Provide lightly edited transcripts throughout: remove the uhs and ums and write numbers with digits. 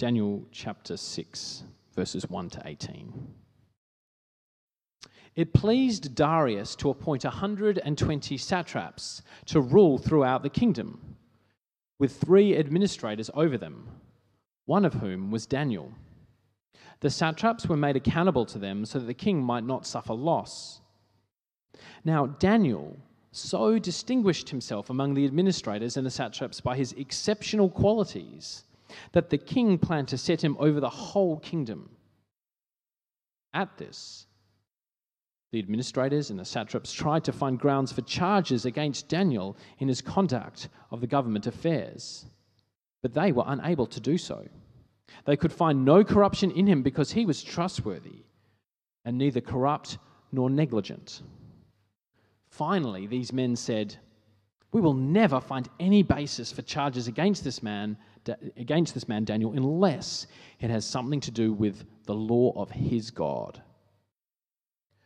Daniel chapter 6, verses 1 to 18. It pleased Darius to appoint 120 satraps to rule throughout the kingdom, with 3 administrators over them, one of whom was Daniel. The satraps were made accountable to them so that the king might not suffer loss. Now Daniel so distinguished himself among the administrators and the satraps by his exceptional qualities that the king planned to set him over the whole kingdom. At this, the administrators and the satraps tried to find grounds for charges against Daniel in his conduct of the government affairs, but they were unable to do so. They could find no corruption in him because he was trustworthy and neither corrupt nor negligent. Finally, these men said, "We will never find any basis for charges against this man Daniel, unless it has something to do with the law of his God."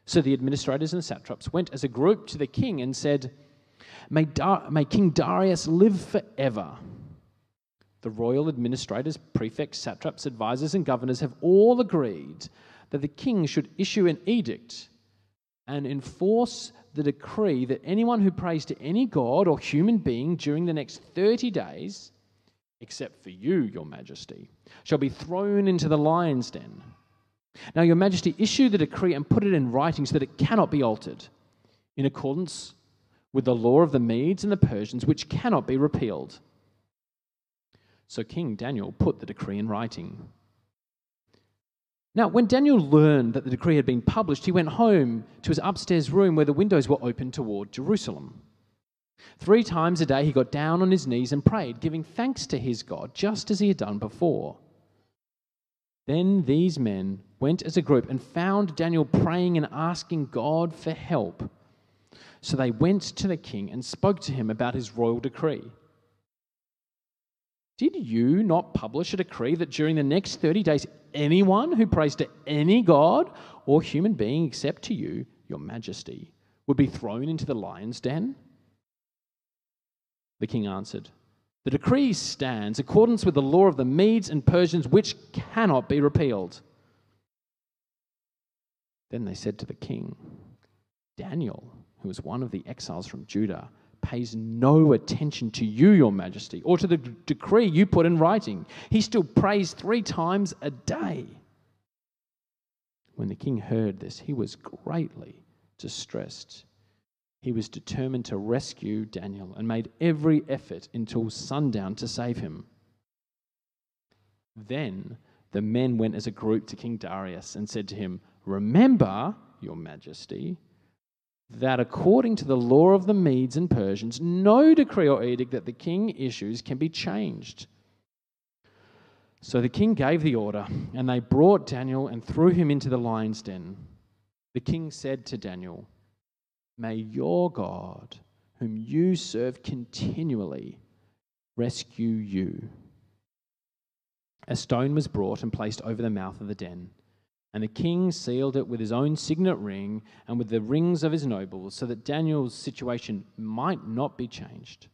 So the administrators and the satraps went as a group to the king and said, May King Darius live forever. The royal administrators, prefects, satraps, advisors, and governors have all agreed that the king should issue an edict and enforce the decree that anyone who prays to any god or human being during the next 30 days, except for you, Your Majesty, shall be thrown into the lion's den. Now, Your Majesty, issue the decree and put it in writing so that it cannot be altered, in accordance with the law of the Medes and the Persians, which cannot be repealed. So King Daniel put the decree in writing. Now, when Daniel learned that the decree had been published, he went home to his upstairs room where the windows were open toward Jerusalem. 3 times a day he got down on his knees and prayed, giving thanks to his God, just as he had done before. Then these men went as a group and found Daniel praying and asking God for help. So they went to the king and spoke to him about his royal decree. "Did you not publish a decree that during the next 30 days anyone who prays to any god or human being except to you, Your Majesty, would be thrown into the lion's den?" The king answered, "The decree stands in accordance with the law of the Medes and Persians, which cannot be repealed." Then they said to the king, "Daniel, who is one of the exiles from Judah, pays no attention to you, Your Majesty, or to the decree you put in writing. He still prays 3 times a day." When the king heard this, he was greatly distressed. He was determined to rescue Daniel and made every effort until sundown to save him. Then the men went as a group to King Darius and said to him, "Remember, Your Majesty, that according to the law of the Medes and Persians, no decree or edict that the king issues can be changed." So the king gave the order, and they brought Daniel and threw him into the lion's den. The king said to Daniel, "May your God, whom you serve continually, rescue you." A stone was brought and placed over the mouth of the den, and the king sealed it with his own signet ring and with the rings of his nobles, so that Daniel's situation might not be changed.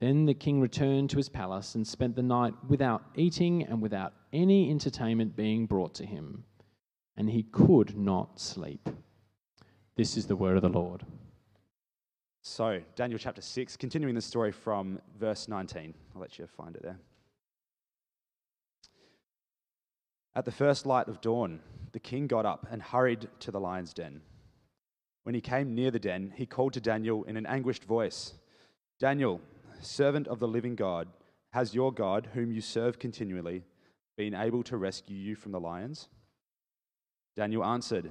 Then the king returned to his palace and spent the night without eating and without any entertainment being brought to him, and he could not sleep. This is the word of the Lord. So, Daniel chapter 6, continuing the story from verse 19. I'll let you find it there. At the first light of dawn, the king got up and hurried to the lion's den. When he came near the den, he called to Daniel in an anguished voice, "Daniel, servant of the living God, has your God, whom you serve continually, been able to rescue you from the lions?" Daniel answered,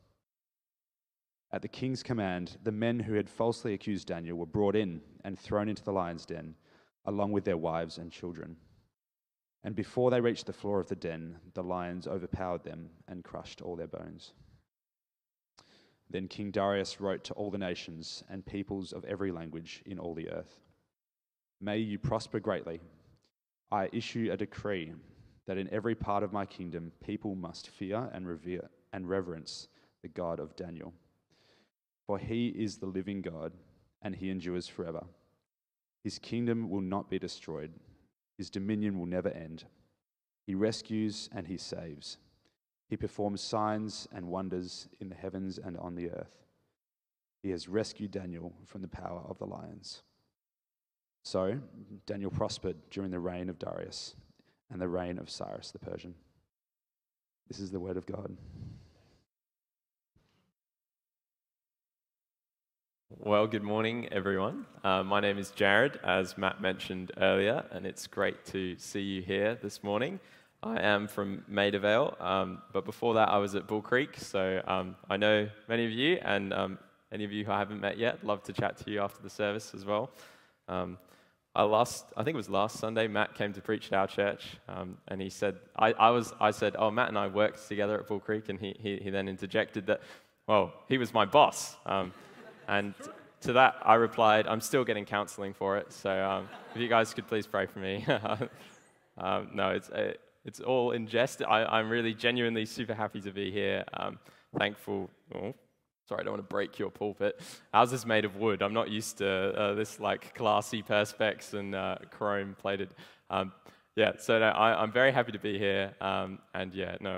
At the king's command, the men who had falsely accused Daniel were brought in and thrown into the lion's den, along with their wives and children. And before they reached the floor of the den, the lions overpowered them and crushed all their bones. Then King Darius wrote to all the nations and peoples of every language in all the earth. May you prosper greatly. I issue a decree that in every part of my kingdom, people must fear and revere and reverence the God of Daniel. For he is the living God, and he endures forever. His kingdom will not be destroyed. His dominion will never end. He rescues and he saves. He performs signs and wonders in the heavens and on the earth. He has rescued Daniel from the power of the lions. So Daniel prospered during the reign of Darius and the reign of Cyrus the Persian. This is the word of God. Well, good morning, everyone. My name is Jared, as Matt mentioned earlier, and it's great to see you here this morning. I am from Maida Vale, but before that I was at Bull Creek, so I know many of you, and any of you who I haven't met yet, love to chat to you after the service as well. I think it was last Sunday, Matt came to preach at our church, and he said, I said, oh, Matt and I worked together at Bull Creek, and he then interjected that, well, he was my boss. And to that, I replied, I'm still getting counseling for it, so if you guys could please pray for me. No, it's all in jest. I'm really genuinely super happy to be here. Thankful. Oh, sorry, I don't want to break your pulpit. Ours is made of wood. I'm not used to this like classy perspex and chrome plated. I'm very happy to be here.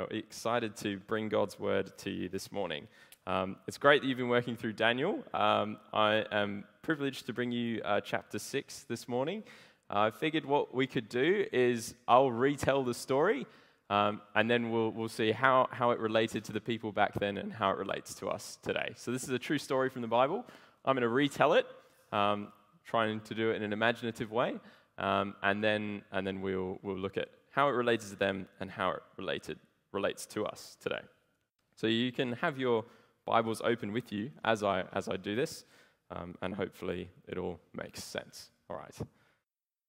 Excited to bring God's word to you this morning. It's great that you've been working through Daniel. I am privileged to bring you chapter 6 this morning. I figured what we could do is I'll retell the story, and then we'll see how it related to the people back then and how it relates to us today. So this is a true story from the Bible. I'm going to retell it, trying to do it in an imaginative way, and then we'll look at how it related to them and how it relates to us today. So you can have your Bibles open with you as I do this, and hopefully it all makes sense. All right.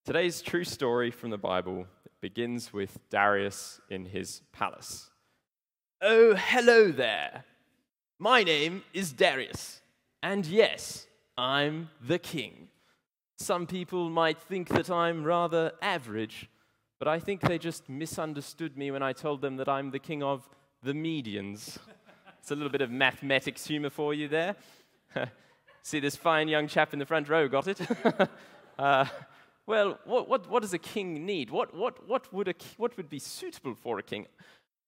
Today's true story from the Bible begins with Darius in his palace. Oh, hello there. My name is Darius, and yes, I'm the king. Some people might think that I'm rather average, but I think they just misunderstood me when I told them that I'm the king of the Medians. It's a little bit of mathematics humor for you there. See, this fine young chap in the front row got it. Well, what does a king need? What would be suitable for a king?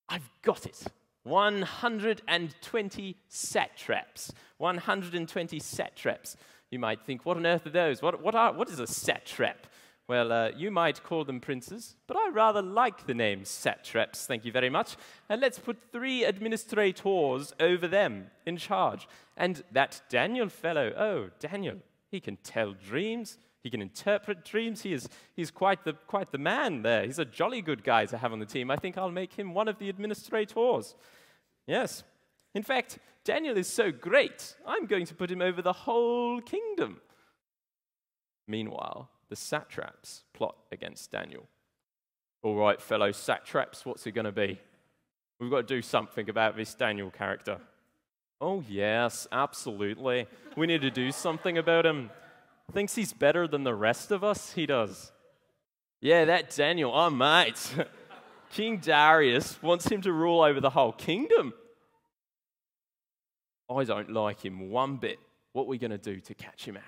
I've got it. 120 satraps. 120 satraps. You might think, what on earth are those? What is a satrap? Well, you might call them princes, but I rather like the name satraps, thank you very much. And let's put 3 administrators over them in charge. And that Daniel fellow, oh, Daniel, he can tell dreams. He can interpret dreams. He's quite the man there. He's a jolly good guy to have on the team. I think I'll make him one of the administrators. Yes. In fact, Daniel is so great, I'm going to put him over the whole kingdom. Meanwhile, the satraps plot against Daniel. All right, fellow satraps, what's it going to be? We've got to do something about this Daniel character. Oh, yes, absolutely. We need to do something about him. Thinks he's better than the rest of us, he does. Yeah, that Daniel, oh mate. King Darius wants him to rule over the whole kingdom. I don't like him one bit. What are we going to do to catch him out?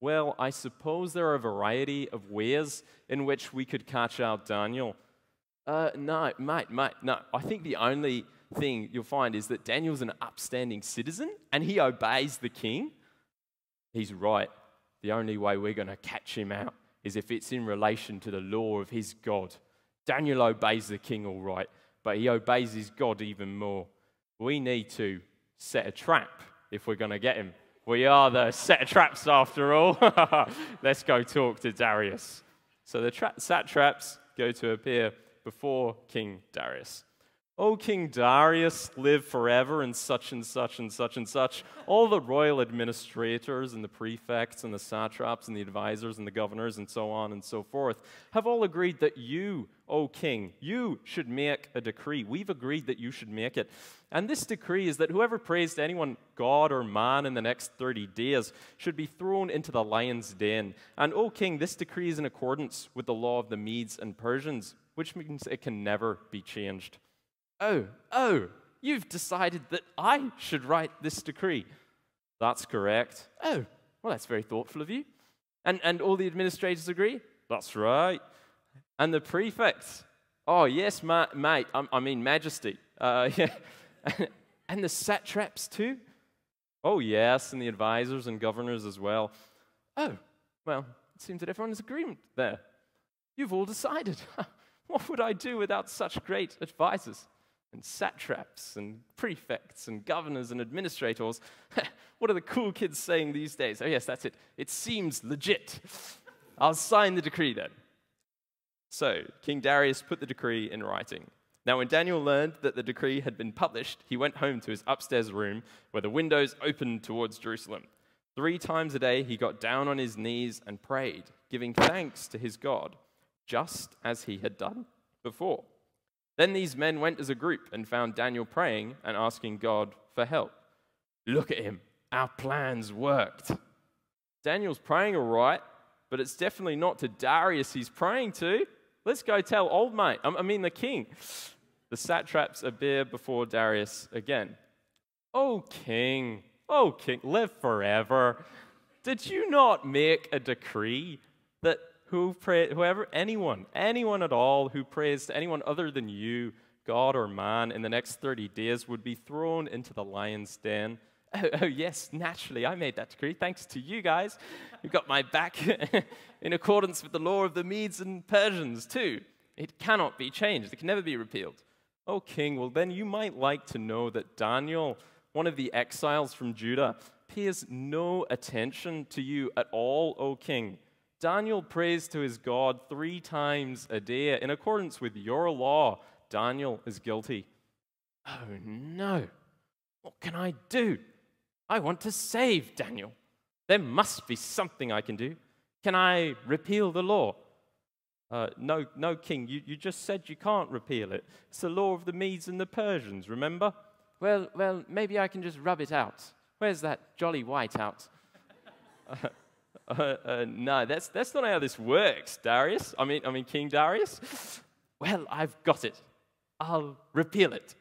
Well, I suppose there are a variety of ways in which we could catch out Daniel. No, mate, no. I think the only thing you'll find is that Daniel's an upstanding citizen and he obeys the king. He's right. The only way we're going to catch him out is if it's in relation to the law of his God. Daniel obeys the king all right, but he obeys his God even more. We need to set a trap if we're going to get him. We are the set of traps after all. Let's go talk to Darius. So the satraps go to appear before King Darius. O King Darius, live forever, and such and such and such and such. All the royal administrators and the prefects and the satraps and the advisors and the governors and so on and so forth have all agreed that you, O King, you should make a decree. We've agreed that you should make it. And this decree is that whoever prays to anyone, God or man, in the next 30 days should be thrown into the lion's den. And, O King, this decree is in accordance with the law of the Medes and Persians, which means it can never be changed. Oh, you've decided that I should write this decree. That's correct. Oh, well, that's very thoughtful of you. And all the administrators agree? That's right. And the prefects? Oh, yes, mate, I mean majesty. Yeah. And the satraps too? Oh, yes, and the advisors and governors as well. Oh, well, it seems that everyone is in agreement there. You've all decided. What would I do without such great advisors? And satraps and prefects and governors and administrators. What are the cool kids saying these days? Oh, yes, that's it. It seems legit. I'll sign the decree then. So King Darius put the decree in writing. Now, when Daniel learned that the decree had been published, he went home to his upstairs room where the windows opened towards Jerusalem. 3 times a day he got down on his knees and prayed, giving thanks to his God, just as he had done before. Then these men went as a group and found Daniel praying and asking God for help. Look at him. Our plans worked. Daniel's praying all right, but it's definitely not to Darius he's praying to. Let's go tell old mate, I mean the king. The satraps appear before Darius again. Oh king, live forever. Did you not make a decree that anyone at all who prays to anyone other than you, God or man, in the next 30 days would be thrown into the lion's den? Oh, yes, naturally, I made that decree. Thanks to you guys. You've got my back in accordance with the law of the Medes and Persians, too. It cannot be changed. It can never be repealed. Oh, king, well, then you might like to know that Daniel, one of the exiles from Judah, pays no attention to you at all, O king. Daniel prays to his God 3 times a day. In accordance with your law, Daniel is guilty. Oh, no. What can I do? I want to save Daniel. There must be something I can do. Can I repeal the law? No, king, you just said you can't repeal it. It's the law of the Medes and the Persians, remember? Well, maybe I can just rub it out. Where's that jolly whiteout? No, that's not how this works, Darius. I mean, King Darius. Well, I've got it. I'll repeal it.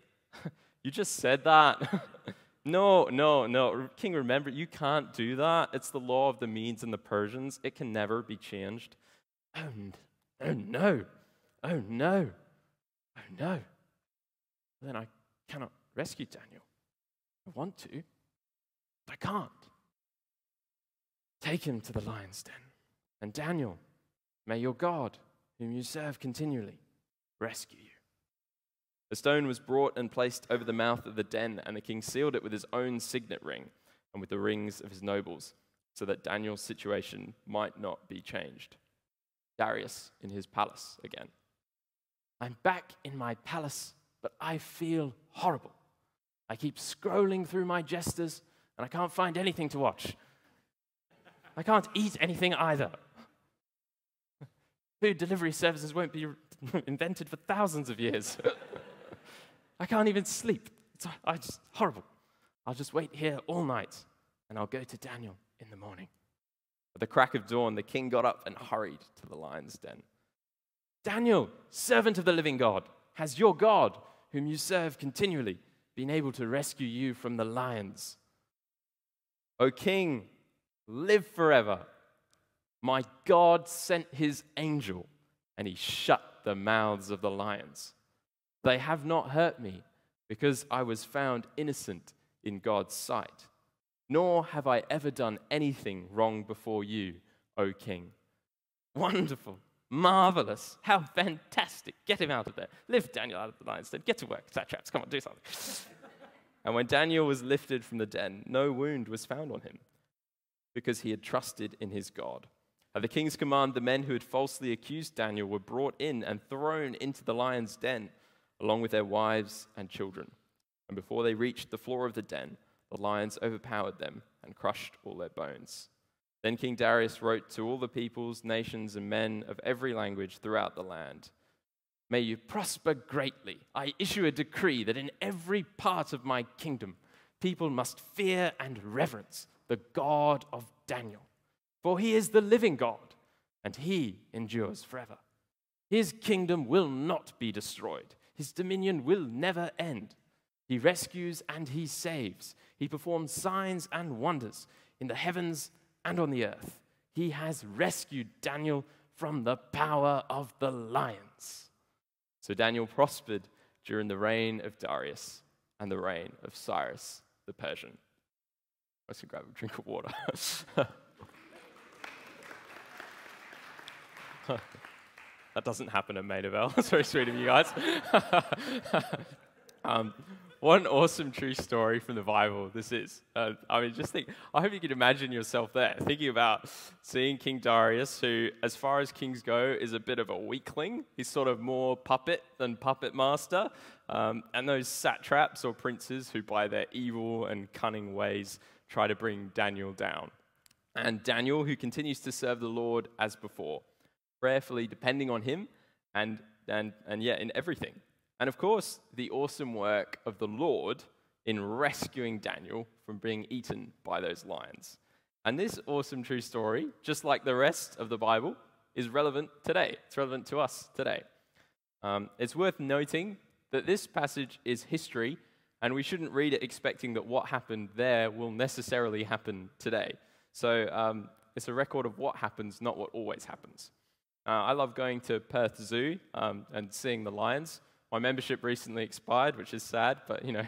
You just said that. No. King, remember, you can't do that. It's the law of the Medes and the Persians. It can never be changed. Oh, no. Then I cannot rescue Daniel. I want to, but I can't. Take him to the lion's den. And Daniel, may your God, whom you serve continually, rescue you. A stone was brought and placed over the mouth of the den, and the king sealed it with his own signet ring and with the rings of his nobles, so that Daniel's situation might not be changed. Darius in his palace again. I'm back in my palace, but I feel horrible. I keep scrolling through my jesters, and I can't find anything to watch. I can't eat anything either. Food delivery services won't be invented for thousands of years. I can't even sleep. It's horrible. I'll just wait here all night, and I'll go to Daniel in the morning. At the crack of dawn, the king got up and hurried to the lion's den. Daniel, servant of the living God, has your God, whom you serve continually, been able to rescue you from the lions? O king, live forever. My God sent his angel, and he shut the mouths of the lions. They have not hurt me, because I was found innocent in God's sight. Nor have I ever done anything wrong before you, O king. Wonderful, marvelous, how fantastic. Get him out of there. Lift Daniel out of the lion's den. Get to work, satraps. Come on, do something. And when Daniel was lifted from the den, no wound was found on him, because he had trusted in his God. At the king's command, the men who had falsely accused Daniel were brought in and thrown into the lion's den. along with their wives and children. And before they reached the floor of the den, the lions overpowered them and crushed all their bones. Then King Darius wrote to all the peoples, nations, and men of every language throughout the land, "May you prosper greatly. I issue a decree that in every part of my kingdom, people must fear and reverence the God of Daniel. For he is the living God, and he endures forever. His kingdom will not be destroyed. His dominion will never end. He rescues and he saves. He performs signs and wonders in the heavens and on the earth. He has rescued Daniel from the power of the lions." So Daniel prospered during the reign of Darius and the reign of Cyrus the Persian. Let's go grab a drink of water. That doesn't happen at Maida Vale. That's very sweet of you guys. What an awesome true story from the Bible this is. I mean, just think, I hope you could imagine yourself there, thinking about seeing King Darius, who, as far as kings go, is a bit of a weakling. He's sort of more puppet than puppet master. And those satraps or princes who, by their evil and cunning ways, try to bring Daniel down. And Daniel, who continues to serve the Lord as before, prayerfully depending on him and in everything. And of course, the awesome work of the Lord in rescuing Daniel from being eaten by those lions. And this awesome true story, just like the rest of the Bible, is relevant today. It's relevant to us today. It's worth noting that this passage is history, and we shouldn't read it expecting that what happened there will necessarily happen today. So it's a record of what happens, not what always happens. I love going to Perth Zoo and seeing the lions. My membership recently expired, which is sad, but, you know,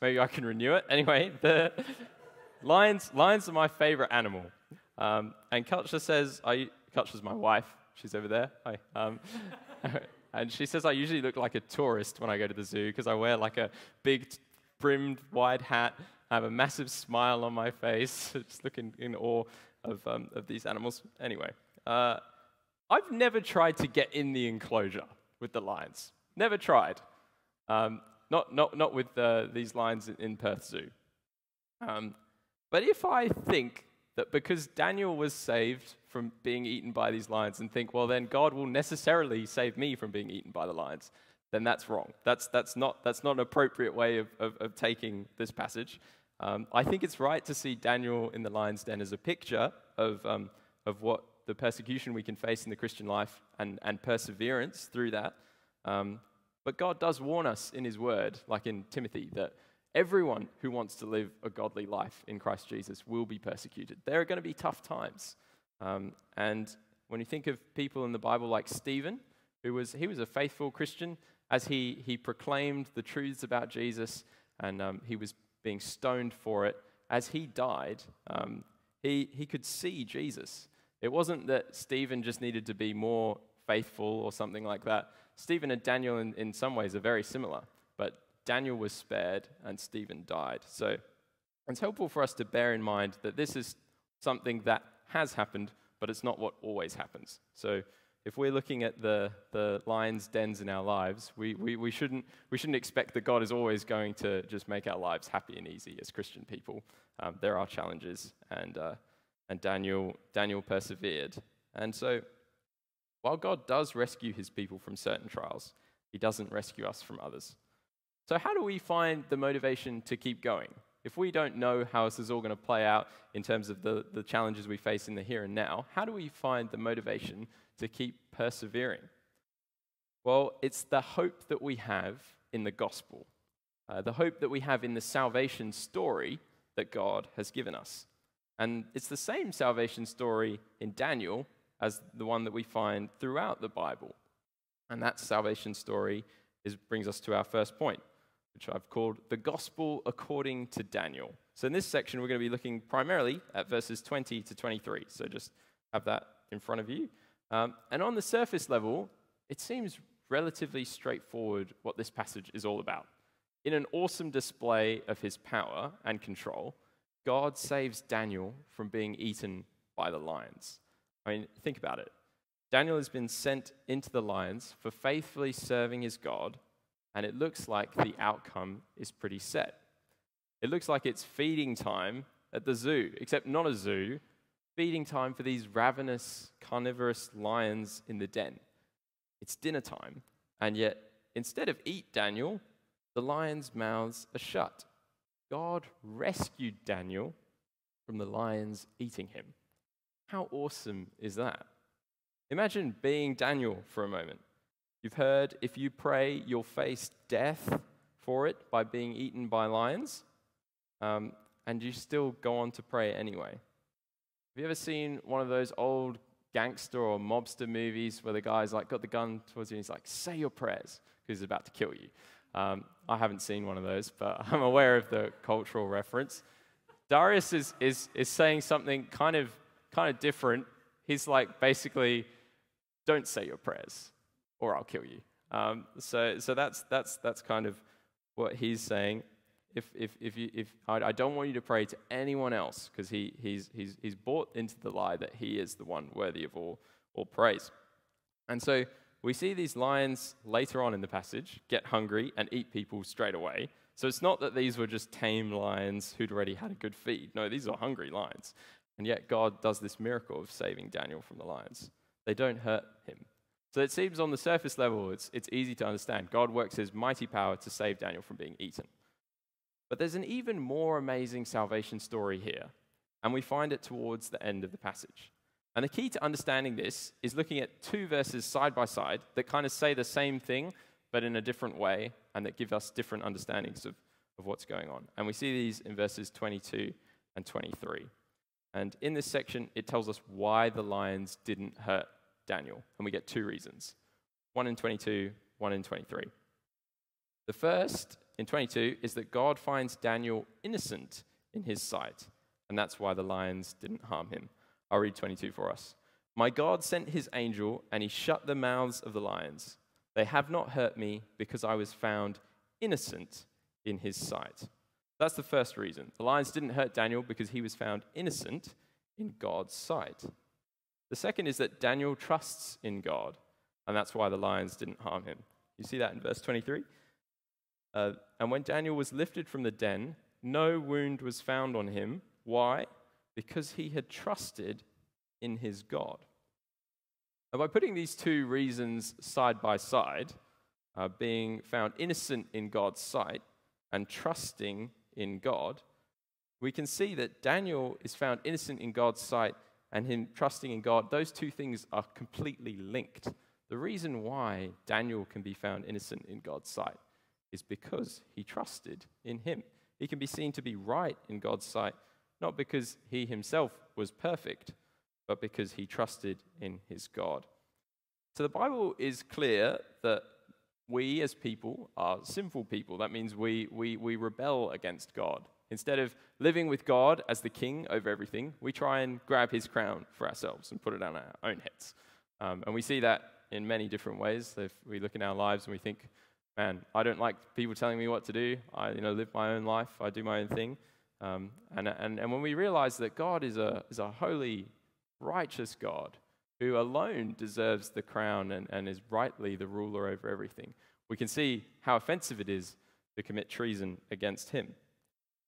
maybe I can renew it. Anyway, the lions are my favorite animal. And Keltcher says, Keltcher's my wife. She's over there. Hi. And she says I usually look like a tourist when I go to the zoo because I wear, like, a big, brimmed, wide hat. I have a massive smile on my face. Just looking in awe of these animals. Anyway, I've never tried to get in the enclosure with the lions. Never tried. Not with these lions in Perth Zoo. But if I think that because Daniel was saved from being eaten by these lions and think, well, then God will necessarily save me from being eaten by the lions, then that's wrong. That's not an appropriate way of taking this passage. I think it's right to see Daniel in the lion's den as a picture of what the persecution we can face in the Christian life and perseverance through that. But God does warn us in his word, like in Timothy, that everyone who wants to live a godly life in Christ Jesus will be persecuted. There are going to be tough times. And when you think of people in the Bible like Stephen, he was a faithful Christian as he proclaimed the truths about Jesus, and he was being stoned for it. As he died, he could see Jesus. It wasn't that Stephen just needed to be more faithful or something like that. Stephen and Daniel, in some ways, are very similar, but Daniel was spared and Stephen died. So it's helpful for us to bear in mind that this is something that has happened, but it's not what always happens. So if we're looking at the lion's dens in our lives, we shouldn't expect that God is always going to just make our lives happy and easy as Christian people. There are challenges, and Daniel persevered. And so, while God does rescue his people from certain trials, he doesn't rescue us from others. So how do we find the motivation to keep going? If we don't know how this is all going to play out in terms of the challenges we face in the here and now, how do we find the motivation to keep persevering? Well, it's the hope that we have in the gospel, the hope that we have in the salvation story that God has given us. And it's the same salvation story in Daniel as the one that we find throughout the Bible. And that salvation story brings us to our first point, which I've called the gospel according to Daniel. So in this section, we're going to be looking primarily at verses 20 to 23. So just have that in front of you. And on the surface level, it seems relatively straightforward what this passage is all about. In an awesome display of his power and control, God saves Daniel from being eaten by the lions. I mean, think about it. Daniel has been sent into the lions for faithfully serving his God, and it looks like the outcome is pretty set. It looks like it's feeding time at the zoo, except not a zoo, feeding time for these ravenous, carnivorous lions in the den. It's dinner time, and yet, instead of eat, Daniel, the lions' mouths are shut. God rescued Daniel from the lions eating him. How awesome is that? Imagine being Daniel for a moment. You've heard if you pray, you'll face death for it by being eaten by lions, and you still go on to pray anyway. Have you ever seen one of those old gangster or mobster movies where the guy's like got the gun towards you and he's like, say your prayers, because he's about to kill you? I haven't seen one of those, but I'm aware of the cultural reference. Darius is saying something kind of different. He's like, basically, don't say your prayers, or I'll kill you. So that's kind of what he's saying. I don't want you to pray to anyone else, because he's bought into the lie that he is the one worthy of all praise. And so we see these lions later on in the passage get hungry and eat people straight away. So it's not that these were just tame lions who'd already had a good feed. No, these are hungry lions. And yet God does this miracle of saving Daniel from the lions. They don't hurt him. So it seems on the surface level, it's easy to understand. God works his mighty power to save Daniel from being eaten. But there's an even more amazing salvation story here, and we find it towards the end of the passage. And the key to understanding this is looking at two verses side by side that kind of say the same thing, but in a different way, and that give us different understandings of what's going on. And we see these in verses 22 and 23. And in this section, it tells us why the lions didn't hurt Daniel. And we get two reasons, one in 22, one in 23. The first, in 22, is that God finds Daniel innocent in his sight, and that's why the lions didn't harm him. I'll read 22 for us. My God sent his angel, and he shut the mouths of the lions. They have not hurt me, because I was found innocent in his sight. That's the first reason. The lions didn't hurt Daniel because he was found innocent in God's sight. The second is that Daniel trusts in God, and that's why the lions didn't harm him. You see that in verse 23? And when Daniel was lifted from the den, no wound was found on him. Why? Because he had trusted in his God. And by putting these two reasons side by side, being found innocent in God's sight and trusting in God, we can see that Daniel is found innocent in God's sight and him trusting in God. Those two things are completely linked. The reason why Daniel can be found innocent in God's sight is because he trusted in him. He can be seen to be right in God's sight, not because he himself was perfect, but because he trusted in his God. So the Bible is clear that we as people are sinful people. That means we rebel against God. Instead of living with God as the king over everything, we try and grab his crown for ourselves and put it on our own heads. And we see that in many different ways. So if we look in our lives and we think, man, I don't like people telling me what to do. I live my own life. I do my own thing. And when we realize that God is a holy, righteous God who alone deserves the crown and is rightly the ruler over everything, we can see how offensive it is to commit treason against him.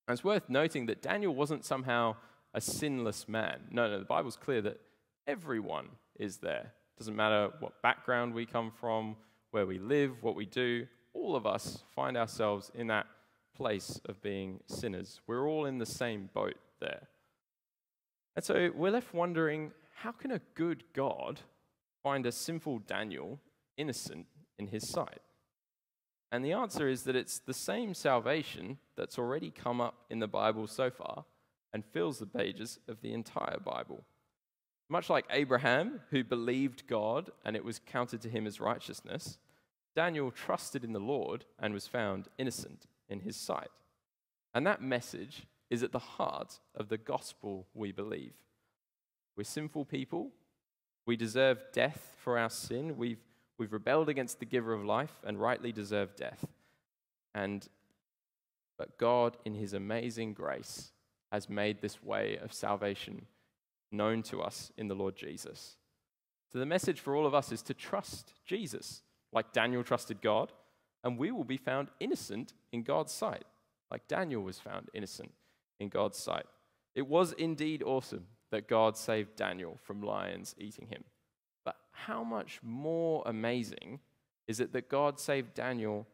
And it's worth noting that Daniel wasn't somehow a sinless man. No, the Bible's clear that everyone is there. It doesn't matter what background we come from, where we live, what we do. All of us find ourselves in that place of being sinners. We're all in the same boat there. And so we're left wondering, how can a good God find a sinful Daniel innocent in his sight? And the answer is that it's the same salvation that's already come up in the Bible so far and fills the pages of the entire Bible. Much like Abraham, who believed God and it was counted to him as righteousness, Daniel trusted in the Lord and was found innocent in his sight. And that message is at the heart of the gospel we believe. We're sinful people. We deserve death for our sin. We've rebelled against the giver of life and rightly deserve death. But God, in his amazing grace, has made this way of salvation known to us in the Lord Jesus. So the message for all of us is to trust Jesus, like Daniel trusted God, and we will be found innocent in God's sight, like Daniel was found innocent in God's sight. It was indeed awesome that God saved Daniel from lions eating him. But how much more amazing is it that God saved Daniel,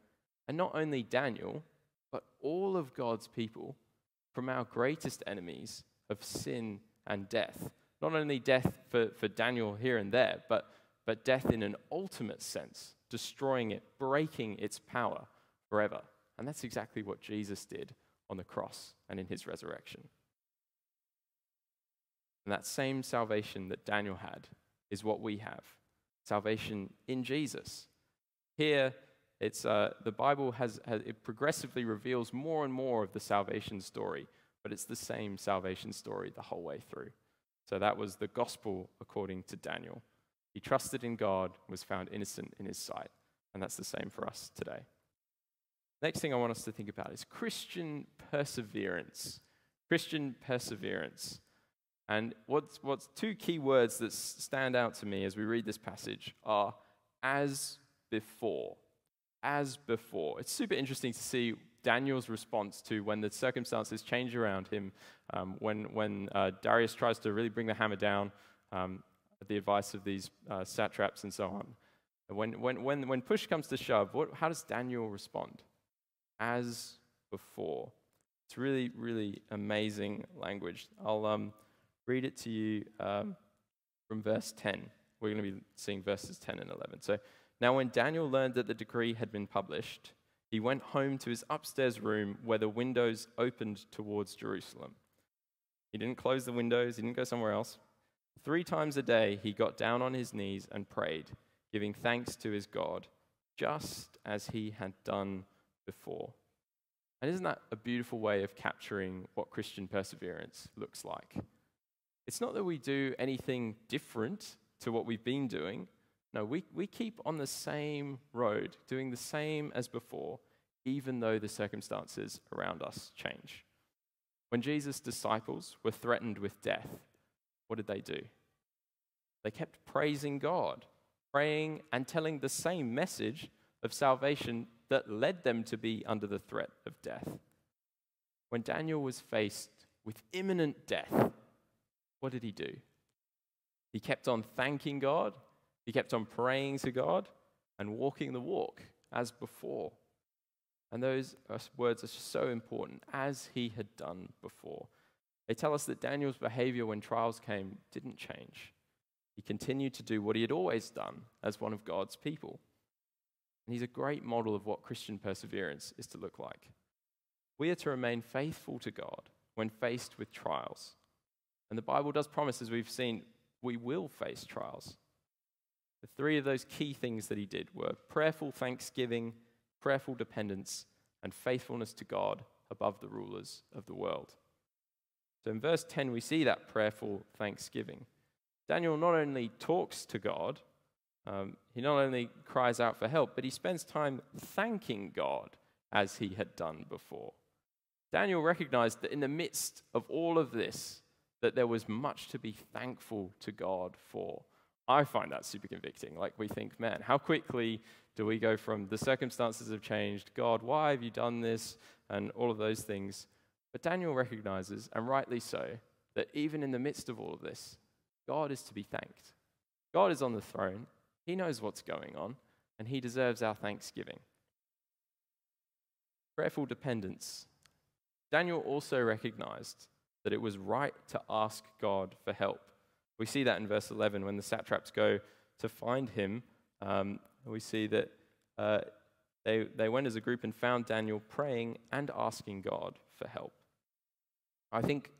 and not only Daniel, but all of God's people from our greatest enemies of sin and death. Not only death for Daniel here and there, but death in an ultimate sense, destroying it, breaking its power forever. And that's exactly what Jesus did on the cross and in his resurrection. And that same salvation that Daniel had is what we have. Salvation in Jesus. Here, it's the Bible it progressively reveals more and more of the salvation story, but it's the same salvation story the whole way through. So that was the gospel according to Daniel. He trusted in God, was found innocent in his sight. And that's the same for us today. Next thing I want us to think about is Christian perseverance. Christian perseverance. And what's two key words that stand out to me as we read this passage are as before. As before. It's super interesting to see Daniel's response to when the circumstances change around him, when Darius tries to really bring the hammer down, at the advice of these satraps and so on. When push comes to shove, how does Daniel respond? As before. It's really, really amazing language. I'll read it to you from verse 10. We're going to be seeing verses 10 and 11. So, now when Daniel learned that the decree had been published, he went home to his upstairs room where the windows opened towards Jerusalem. He didn't close the windows, he didn't go somewhere else. 3 times a day he got down on his knees and prayed, giving thanks to his God, just as he had done before. And isn't that a beautiful way of capturing what Christian perseverance looks like? It's not that we do anything different to what we've been doing. No, we keep on the same road, doing the same as before, even though the circumstances around us change. When Jesus' disciples were threatened with death, what did they do? They kept praising God, praying and telling the same message of salvation that led them to be under the threat of death. When Daniel was faced with imminent death, what did he do? He kept on thanking God. He kept on praying to God and walking the walk as before. And those words are so important, as he had done before. They tell us that Daniel's behavior when trials came didn't change. He continued to do what he had always done as one of God's people. And he's a great model of what Christian perseverance is to look like. We are to remain faithful to God when faced with trials. And the Bible does promise, as we've seen, we will face trials. The 3 of those key things that he did were prayerful thanksgiving, prayerful dependence, and faithfulness to God above the rulers of the world. So in verse 10, we see that prayerful thanksgiving. Daniel not only talks to God, he not only cries out for help, but he spends time thanking God as he had done before. Daniel recognized that in the midst of all of this, that there was much to be thankful to God for. I find that super convicting. Like, we think, man, how quickly do we go from the circumstances have changed, God, why have you done this, and all of those things. But Daniel recognizes, and rightly so, that even in the midst of all of this, God is to be thanked. God is on the throne. He knows what's going on, and he deserves our thanksgiving. Prayerful dependence. Daniel also recognized that it was right to ask God for help. We see that in verse 11 when the satraps go to find him. We see that they went as a group and found Daniel praying and asking God for help. I think,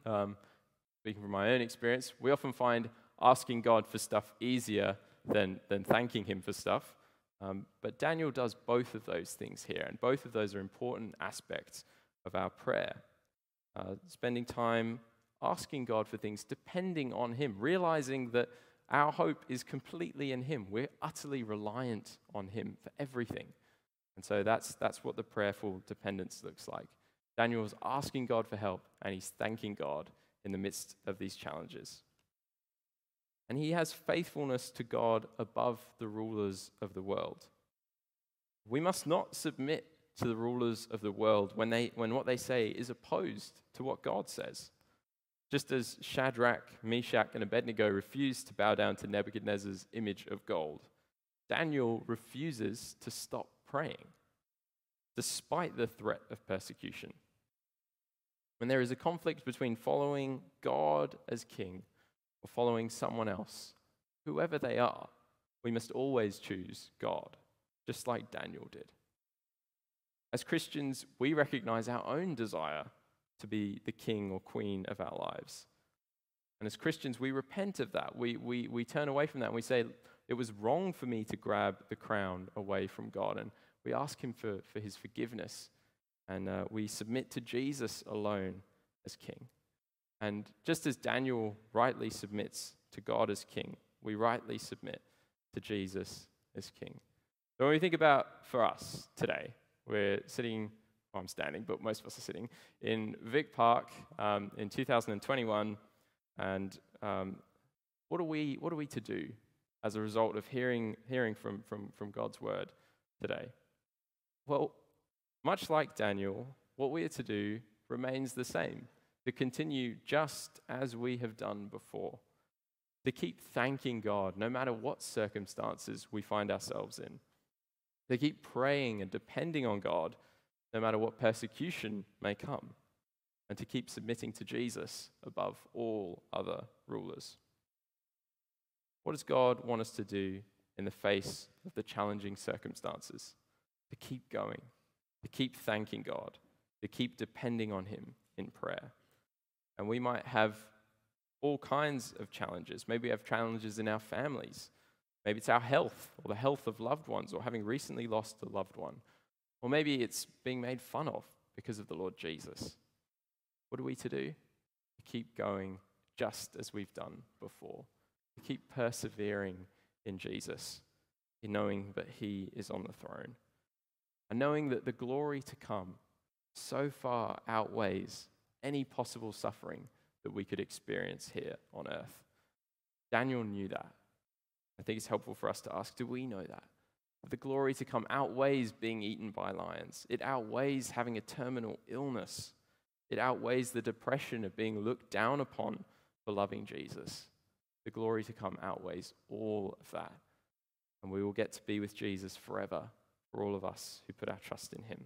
speaking from my own experience, we often find asking God for stuff easier than thanking him for stuff. But Daniel does both of those things here, and both of those are important aspects of our prayer. Spending time asking God for things, depending on him, realizing that our hope is completely in him. We're utterly reliant on him for everything. And so that's what the prayerful dependence looks like. Daniel's asking God for help, and he's thanking God in the midst of these challenges. And he has faithfulness to God above the rulers of the world. We must not submit to the rulers of the world when what they say is opposed to what God says. Just as Shadrach, Meshach, and Abednego refused to bow down to Nebuchadnezzar's image of gold, Daniel refuses to stop praying, despite the threat of persecution. When there is a conflict between following God as king or following someone else, whoever they are, we must always choose God, just like Daniel did. As Christians, we recognize our own desire to be the king or queen of our lives. And as Christians, we repent of that. We turn away from that and we say, it was wrong for me to grab the crown away from God. And we ask him for his forgiveness. And we submit to Jesus alone as king. And just as Daniel rightly submits to God as king, we rightly submit to Jesus as king. So when we think about for us today, we're sitting, well, I'm standing, but most of us are sitting, in Vic Park in 2021. And what are we to do as a result of hearing from God's word today? Well, much like Daniel, what we are to do remains the same, to continue just as we have done before, to keep thanking God no matter what circumstances we find ourselves in, to keep praying and depending on God no matter what persecution may come, and to keep submitting to Jesus above all other rulers. What does God want us to do in the face of the challenging circumstances? To keep going, to keep thanking God, to keep depending on him in prayer. And we might have all kinds of challenges. Maybe we have challenges in our families. Maybe it's our health or the health of loved ones or having recently lost a loved one. Or maybe it's being made fun of because of the Lord Jesus. What are we to do? To keep going just as we've done before. To keep persevering in Jesus, in knowing that he is on the throne. And knowing that the glory to come so far outweighs any possible suffering that we could experience here on earth. Daniel knew that. I think it's helpful for us to ask, do we know that? The glory to come outweighs being eaten by lions. It outweighs having a terminal illness. It outweighs the depression of being looked down upon for loving Jesus. The glory to come outweighs all of that. And we will get to be with Jesus forever, for all of us who put our trust in him.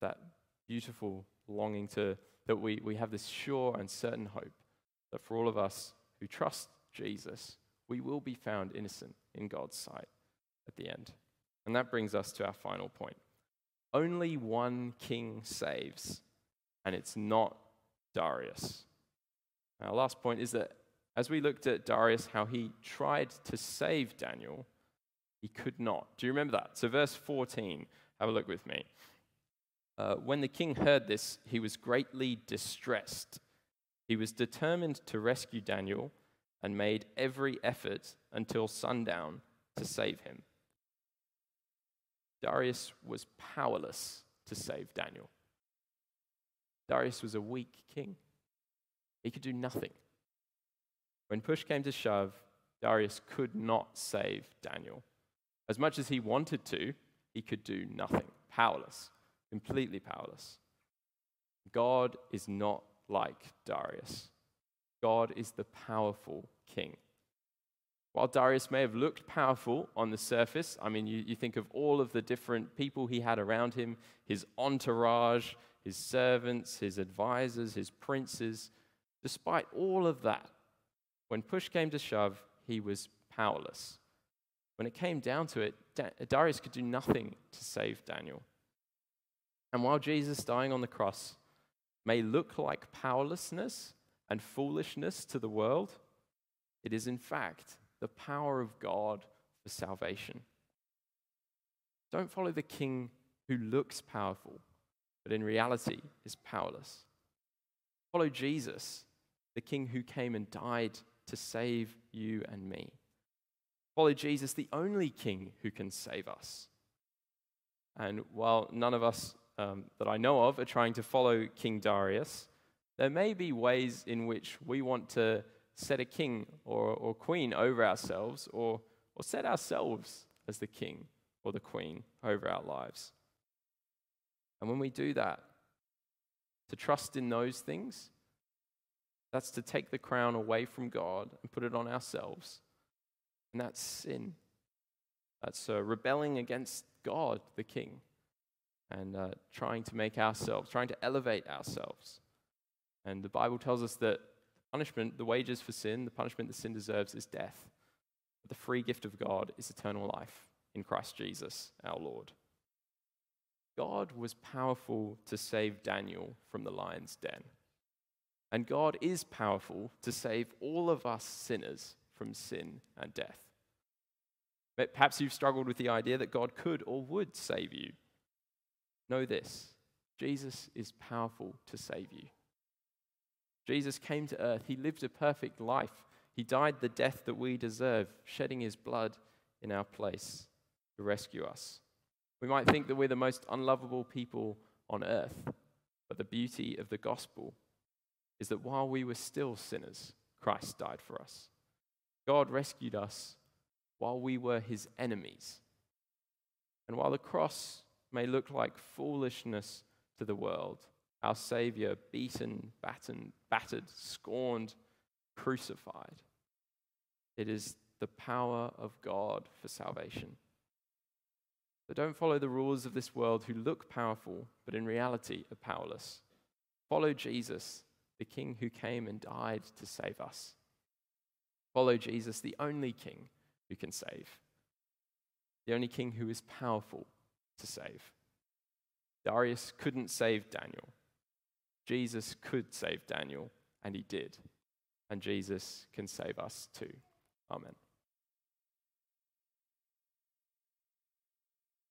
That beautiful longing that we have this sure and certain hope that for all of us who trust Jesus, we will be found innocent in God's sight at the end. And that brings us to our final point. Only one king saves, and it's not Darius. Our last point is that as we looked at Darius, how he tried to save Daniel, he could not. Do you remember that? So verse 14, have a look with me. When the king heard this, he was greatly distressed. He was determined to rescue Daniel and made every effort until sundown to save him. Darius was powerless to save Daniel. Darius was a weak king. He could do nothing. When push came to shove, Darius could not save Daniel. As much as he wanted to, he could do nothing. Powerless. Completely powerless. God is not like Darius. God is the powerful king. While Darius may have looked powerful on the surface, I mean, you think of all of the different people he had around him, his entourage, his servants, his advisors, his princes. Despite all of that, when push came to shove, he was powerless. When it came down to it, Darius could do nothing to save Daniel. And while Jesus dying on the cross may look like powerlessness and foolishness to the world, it is in fact the power of God for salvation. Don't follow the king who looks powerful, but in reality is powerless. Follow Jesus, the king who came and died to save you and me. Follow Jesus, the only king who can save us. And while none of us that I know of are trying to follow King Darius, there may be ways in which we want to set a king or queen over ourselves or set ourselves as the king or the Queen over our lives. And when we do that, to trust in those things, that's to take the crown away from God and put it on ourselves. And that's sin. That's rebelling against God, the King, and trying to elevate ourselves. And the Bible tells us that punishment, the wages for sin, the punishment that sin deserves is death. But the free gift of God is eternal life in Christ Jesus, our Lord. God was powerful to save Daniel from the lion's den. And God is powerful to save all of us sinners from sin and death. Perhaps you've struggled with the idea that God could or would save you. Know this: Jesus is powerful to save you. Jesus came to earth. He lived a perfect life. He died the death that we deserve, shedding his blood in our place to rescue us. We might think that we're the most unlovable people on earth, but the beauty of the gospel is that while we were still sinners, Christ died for us. God rescued us while we were his enemies. And while the cross may look like foolishness to the world, our Savior beaten, battered, scorned, crucified, it is the power of God for salvation. So don't follow the rulers of this world who look powerful, but in reality are powerless. Follow Jesus, the King who came and died to save us. Follow Jesus, the only King who can save. The only King who is powerful to save. Darius couldn't save Daniel. Jesus could save Daniel, and he did. And Jesus can save us too. Amen.